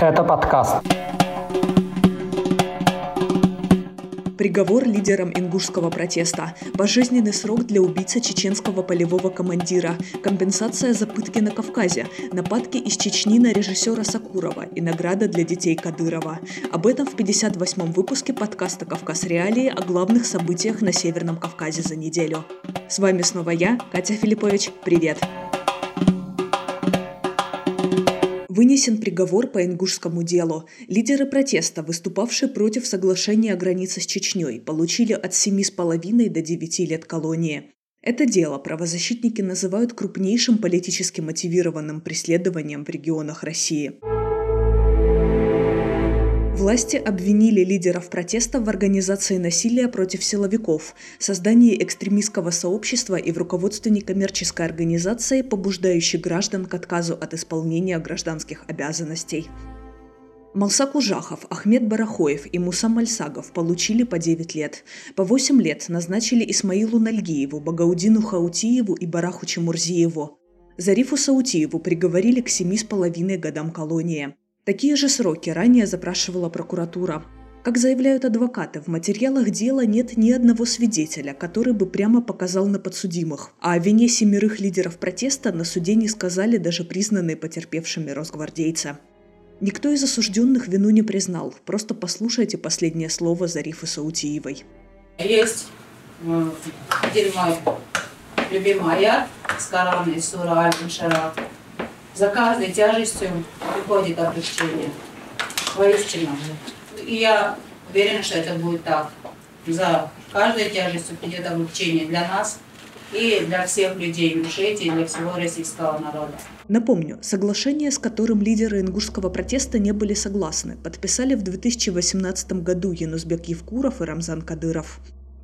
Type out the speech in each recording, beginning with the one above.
Это подкаст. Приговор лидерам ингушского протеста. Пожизненный срок для убийцы чеченского полевого командира. Компенсация за пытки на Кавказе. Нападки из Чечни на режиссера Сокурова. И награда для детей Кадырова. Об этом в 58-м выпуске подкаста «Кавказ. Реалии» о главных событиях на Северном Кавказе за неделю. С вами снова я, Катя Филиппович. Привет! Вынесен приговор по ингушскому делу. Лидеры протеста, выступавшие против соглашения о границе с Чечней, получили от 7,5 до 9 лет колонии. Это дело правозащитники называют крупнейшим политически мотивированным преследованием в регионах России. Власти обвинили лидеров протеста в организации насилия против силовиков, создании экстремистского сообщества и в руководстве некоммерческой организации, побуждающей граждан к отказу от исполнения гражданских обязанностей. Малсак Ужахов, Ахмед Барахоев и Муса Мальсагов получили по 9 лет. По 8 лет назначили Исмаилу Нальгиеву, Багаудину Хаутиеву и Бараху Чемурзиеву. Зарифу Саутиеву приговорили к 7,5 годам колонии. Такие же сроки ранее запрашивала прокуратура. Как заявляют адвокаты, в материалах дела нет ни одного свидетеля, который бы прямо показал на подсудимых. А о вине 7 лидеров протеста на суде не сказали даже признанные потерпевшими росгвардейцы. Никто из осужденных вину не признал. Просто послушайте последнее слово Зарифы Саутиевой. Есть дерьмо любимая с Кораны, сура Аль-Башара. За каждой тяжестью приходит облегчение. Воистину. И я уверена, что это будет так. За каждой тяжестью придет облегчение для нас и для всех людей Ингушетии, и для всего российского народа. Напомню, соглашение, с которым лидеры ингушского протеста не были согласны, подписали в 2018 году Юнус-Бек Евкуров и Рамзан Кадыров.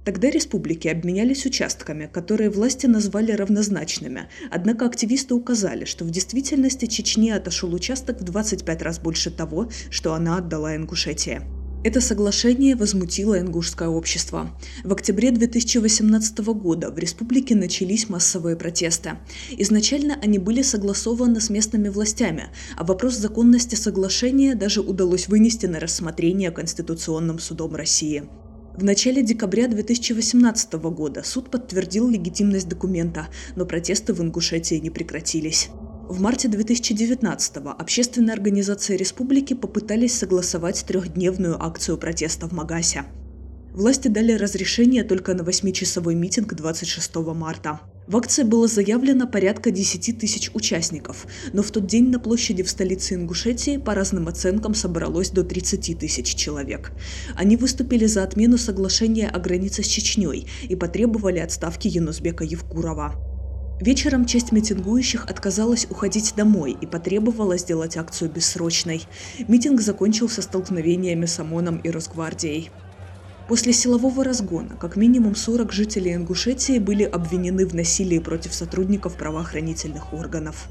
Тогда республики обменялись участками, которые власти назвали равнозначными, однако активисты указали, что в действительности Чечне отошел участок в 25 раз больше того, что она отдала Ингушетии. Это соглашение возмутило ингушское общество. В октябре 2018 года в республике начались массовые протесты. Изначально они были согласованы с местными властями, а вопрос законности соглашения даже удалось вынести на рассмотрение Конституционным судом России. В начале декабря 2018 года суд подтвердил легитимность документа, но протесты в Ингушетии не прекратились. В марте 2019-го общественные организации республики попытались согласовать трехдневную акцию протеста в Магасе. Власти дали разрешение только на 8-часовой митинг 26 марта. В акции было заявлено порядка 10 тысяч участников, но в тот день на площади в столице Ингушетии по разным оценкам собралось до 30 тысяч человек. Они выступили за отмену соглашения о границе с Чечней и потребовали отставки Юнусбека Евкурова. Вечером часть митингующих отказалась уходить домой и потребовала сделать акцию бессрочной. Митинг закончился столкновениями с ОМОНом и Росгвардией. После силового разгона как минимум 40 жителей Ингушетии были обвинены в насилии против сотрудников правоохранительных органов.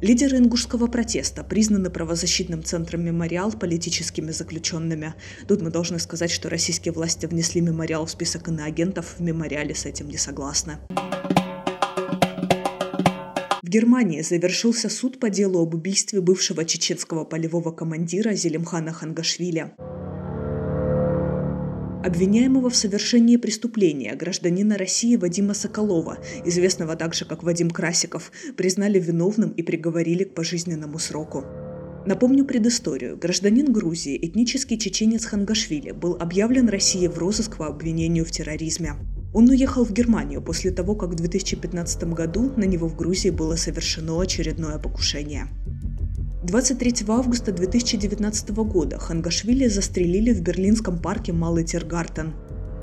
Лидеры ингушского протеста признаны правозащитным центром «Мемориал» политическими заключенными. Тут мы должны сказать, что российские власти внесли «Мемориал» в список иноагентов, в «Мемориале» с этим не согласны. В Германии завершился суд по делу об убийстве бывшего чеченского полевого командира Зелимхана Хангошвили. Обвиняемого в совершении преступления гражданина России Вадима Соколова, известного также как Вадим Красиков, признали виновным и приговорили к пожизненному сроку. Напомню предысторию. Гражданин Грузии, этнический чеченец Хангошвили, был объявлен Россией в розыск по обвинению в терроризме. Он уехал в Германию после того, как в 2015 году на него в Грузии было совершено очередное покушение. 23 августа 2019 года Хангошвили застрелили в берлинском парке Малый Тиргартен.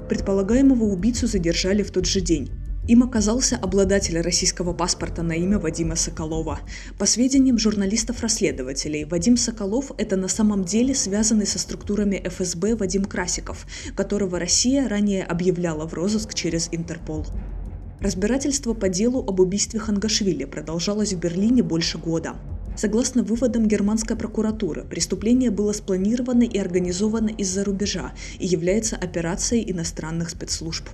Предполагаемого убийцу задержали в тот же день. Им оказался обладатель российского паспорта на имя Вадима Соколова. По сведениям журналистов-расследователей, Вадим Соколов – это на самом деле связанный со структурами ФСБ Вадим Красиков, которого Россия ранее объявляла в розыск через Интерпол. Разбирательство по делу об убийстве Хангошвили продолжалось в Берлине больше года. Согласно выводам германской прокуратуры, преступление было спланировано и организовано из-за рубежа и является операцией иностранных спецслужб.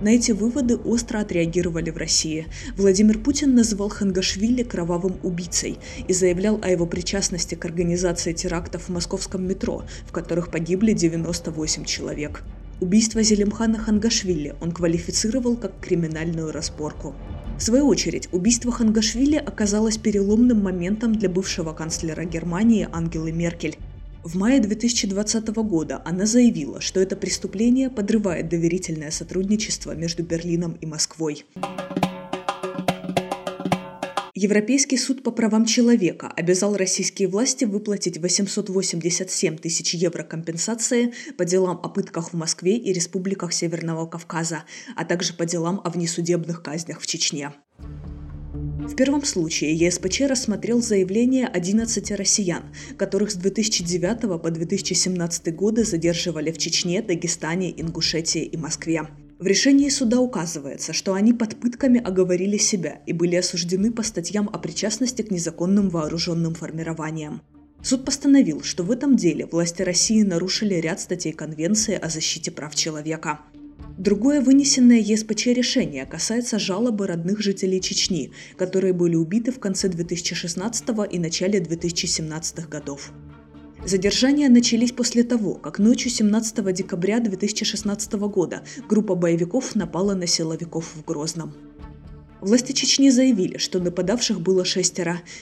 На эти выводы остро отреагировали в России. Владимир Путин назвал Хангошвили кровавым убийцей и заявлял о его причастности к организации терактов в московском метро, в которых погибли 98 человек. Убийство Зелимхана Хангошвили он квалифицировал как криминальную разборку. В свою очередь, убийство Хангошвили оказалось переломным моментом для бывшего канцлера Германии Ангелы Меркель. В мае 2020 года она заявила, что это преступление подрывает доверительное сотрудничество между Берлином и Москвой. Европейский суд по правам человека обязал российские власти выплатить 887 тысяч евро компенсации по делам о пытках в Москве и республиках Северного Кавказа, а также по делам о внесудебных казнях в Чечне. В первом случае ЕСПЧ рассмотрел заявление 11 россиян, которых с 2009 по 2017 годы задерживали в Чечне, Дагестане, Ингушетии и Москве. В решении суда указывается, что они под пытками оговорили себя и были осуждены по статьям о причастности к незаконным вооруженным формированиям. Суд постановил, что в этом деле власти России нарушили ряд статей Конвенции о защите прав человека. Другое вынесенное ЕСПЧ решение касается жалобы родных жителей Чечни, которые были убиты в конце 2016 и начале 2017 годов. Задержания начались после того, как ночью 17 декабря 2016 года группа боевиков напала на силовиков в Грозном. Власти Чечни заявили, что нападавших было 6,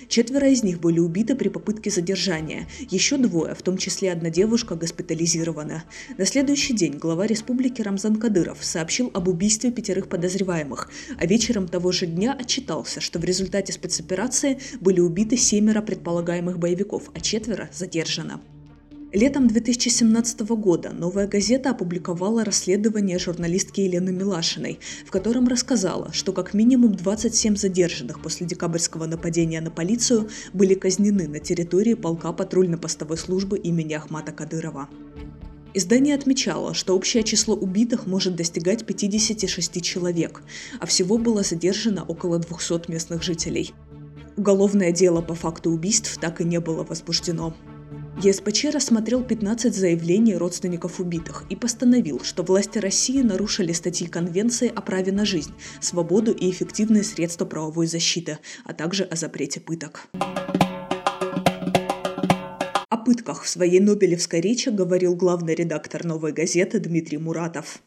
4 из них были убиты при попытке задержания, еще 2, в том числе 1 девушка, госпитализирована. На следующий день глава республики Рамзан Кадыров сообщил об убийстве 5 подозреваемых, а вечером того же дня отчитался, что в результате спецоперации были убиты 7 предполагаемых боевиков, а 4 задержано. Летом 2017 года «Новая газета» опубликовала расследование журналистки Елены Милашиной, в котором рассказала, что как минимум 27 задержанных после декабрьского нападения на полицию были казнены на территории полка патрульно-постовой службы имени Ахмада Кадырова. Издание отмечало, что общее число убитых может достигать 56 человек, а всего было задержано около 200 местных жителей. Уголовное дело по факту убийств так и не было возбуждено. ЕСПЧ рассмотрел 15 заявлений родственников убитых и постановил, что власти России нарушили статьи Конвенции о праве на жизнь, свободу и эффективные средства правовой защиты, а также о запрете пыток. О пытках в своей нобелевской речи говорил главный редактор «Новой газеты» Дмитрий Муратов.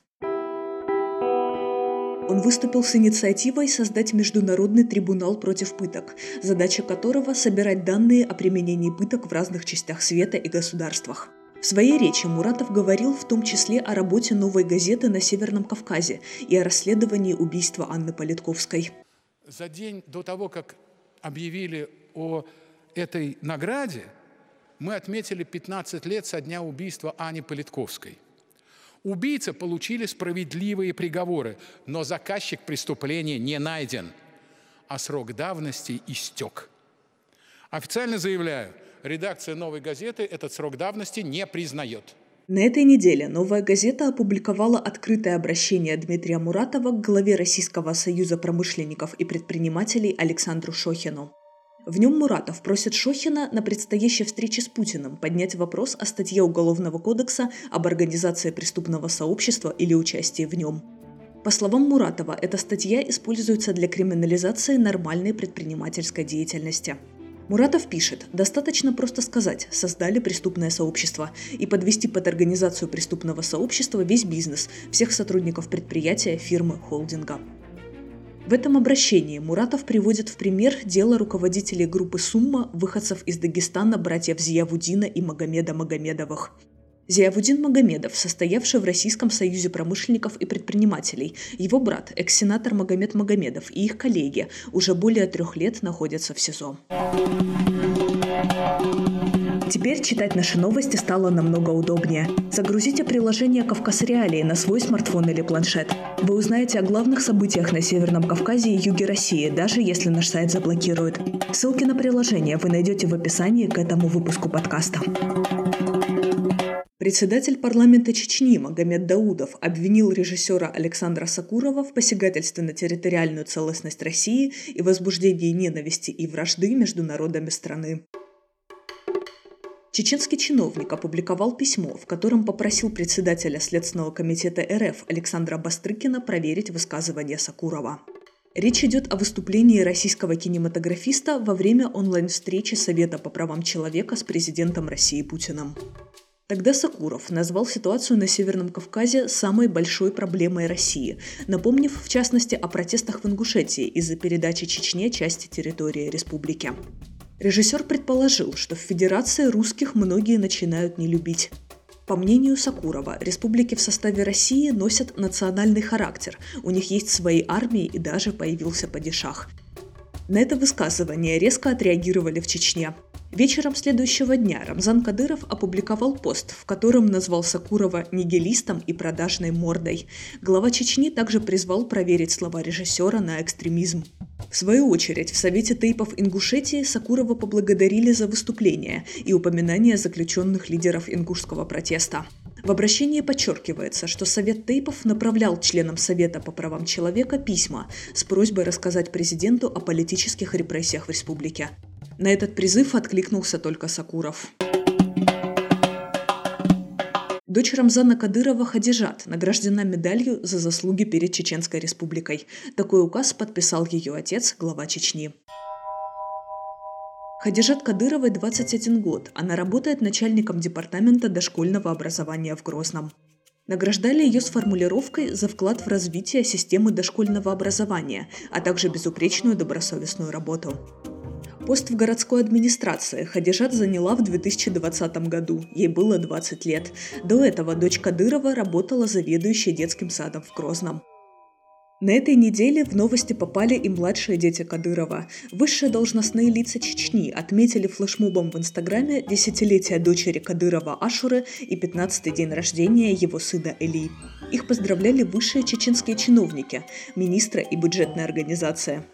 Он выступил с инициативой создать Международный трибунал против пыток, задача которого – собирать данные о применении пыток в разных частях света и государствах. В своей речи Муратов говорил в том числе о работе «Новой газеты» на Северном Кавказе и о расследовании убийства Анны Политковской. За день до того, как объявили о этой награде, мы отметили 15 лет со дня убийства Анны Политковской. Убийцы получили справедливые приговоры, но заказчик преступления не найден, а срок давности истек. Официально заявляю, редакция «Новой газеты» этот срок давности не признает. На этой неделе «Новая газета» опубликовала открытое обращение Дмитрия Муратова к главе Российского союза промышленников и предпринимателей Александру Шохину. В нем Муратов просит Шохина на предстоящей встрече с Путиным поднять вопрос о статье Уголовного кодекса об организации преступного сообщества или участии в нем. По словам Муратова, эта статья используется для криминализации нормальной предпринимательской деятельности. Муратов пишет, достаточно просто сказать «создали преступное сообщество» и подвести под организацию преступного сообщества весь бизнес, всех сотрудников предприятия, фирмы, холдинга. В этом обращении Муратов приводит в пример дело руководителей группы «Сумма» выходцев из Дагестана братьев Зиявудина и Магомеда Магомедовых. Зиявудин Магомедов, состоявший в Российском союзе промышленников и предпринимателей, его брат, экс-сенатор Магомед Магомедов и их коллеги уже более 3 лет находятся в СИЗО. Теперь читать наши новости стало намного удобнее. Загрузите приложение «Кавказ. Реалии» на свой смартфон или планшет. Вы узнаете о главных событиях на Северном Кавказе и юге России, даже если наш сайт заблокируют. Ссылки на приложение вы найдете в описании к этому выпуску подкаста. Председатель парламента Чечни Магомед Даудов обвинил режиссера Александра Сокурова в посягательстве на территориальную целостность России и возбуждении ненависти и вражды между народами страны. Чеченский чиновник опубликовал письмо, в котором попросил председателя Следственного комитета РФ Александра Бастрыкина проверить высказывания Сокурова. Речь идет о выступлении российского кинематографиста во время онлайн-встречи Совета по правам человека с президентом России Путиным. Тогда Сокуров назвал ситуацию на Северном Кавказе самой большой проблемой России, напомнив в частности о протестах в Ингушетии из-за передачи Чечне части территории республики. Режиссер предположил, что в Федерации русских многие начинают не любить. По мнению Сокурова, республики в составе России носят национальный характер, у них есть свои армии и даже появился падишах. На это высказывание резко отреагировали в Чечне. Вечером следующего дня Рамзан Кадыров опубликовал пост, в котором назвал Сокурова нигилистом и продажной мордой. Глава Чечни также призвал проверить слова режиссера на экстремизм. В свою очередь, в Совете тейпов Ингушетии Сокурова поблагодарили за выступление и упоминание заключенных лидеров ингушского протеста. В обращении подчеркивается, что Совет тейпов направлял членам Совета по правам человека письма с просьбой рассказать президенту о политических репрессиях в республике. На этот призыв откликнулся только Сокуров. Дочь Рамзана Кадырова Хадижат награждена медалью за заслуги перед Чеченской Республикой. Такой указ подписал ее отец, глава Чечни. Хадижат Кадыровой 21 год. Она работает начальником департамента дошкольного образования в Грозном. Награждали ее с формулировкой за вклад в развитие системы дошкольного образования, а также безупречную добросовестную работу. Пост в городской администрации Хадижат заняла в 2020 году, ей было 20 лет. До этого дочь Кадырова работала заведующей детским садом в Грозном. На этой неделе в новости попали и младшие дети Кадырова. Высшие должностные лица Чечни отметили флешмобом в Инстаграме десятилетие дочери Кадырова Ашуры и 15-й день рождения его сына Эли. Их поздравляли высшие чеченские чиновники, министры и бюджетная организация.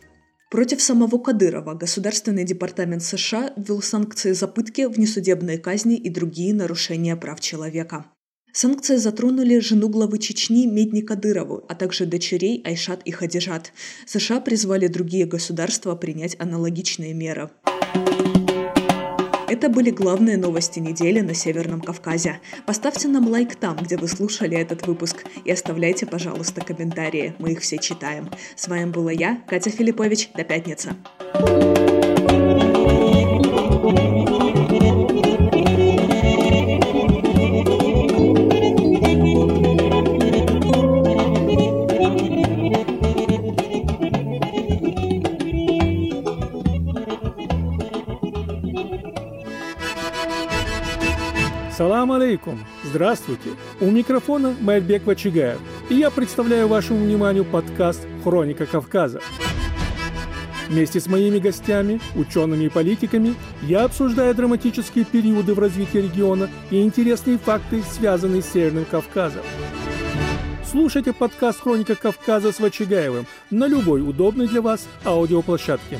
Против самого Кадырова Государственный департамент США ввел санкции за пытки, внесудебные казни и другие нарушения прав человека. Санкции затронули жену главы Чечни Медни Кадырову, а также дочерей Айшат и Хадижат. США призвали другие государства принять аналогичные меры. Это были главные новости недели на Северном Кавказе. Поставьте нам лайк там, где вы слушали этот выпуск, и оставляйте, пожалуйста, комментарии, мы их все читаем. С вами была я, Катя Филиппович, до пятницы. Салам алейкум! Здравствуйте! У микрофона Майрбек Вачагаев, и я представляю вашему вниманию подкаст «Хроника Кавказа». Вместе с моими гостями, учеными и политиками, я обсуждаю драматические периоды в развитии региона и интересные факты, связанные с Северным Кавказом. Слушайте подкаст «Хроника Кавказа» с Вачагаевым на любой удобной для вас аудиоплощадке.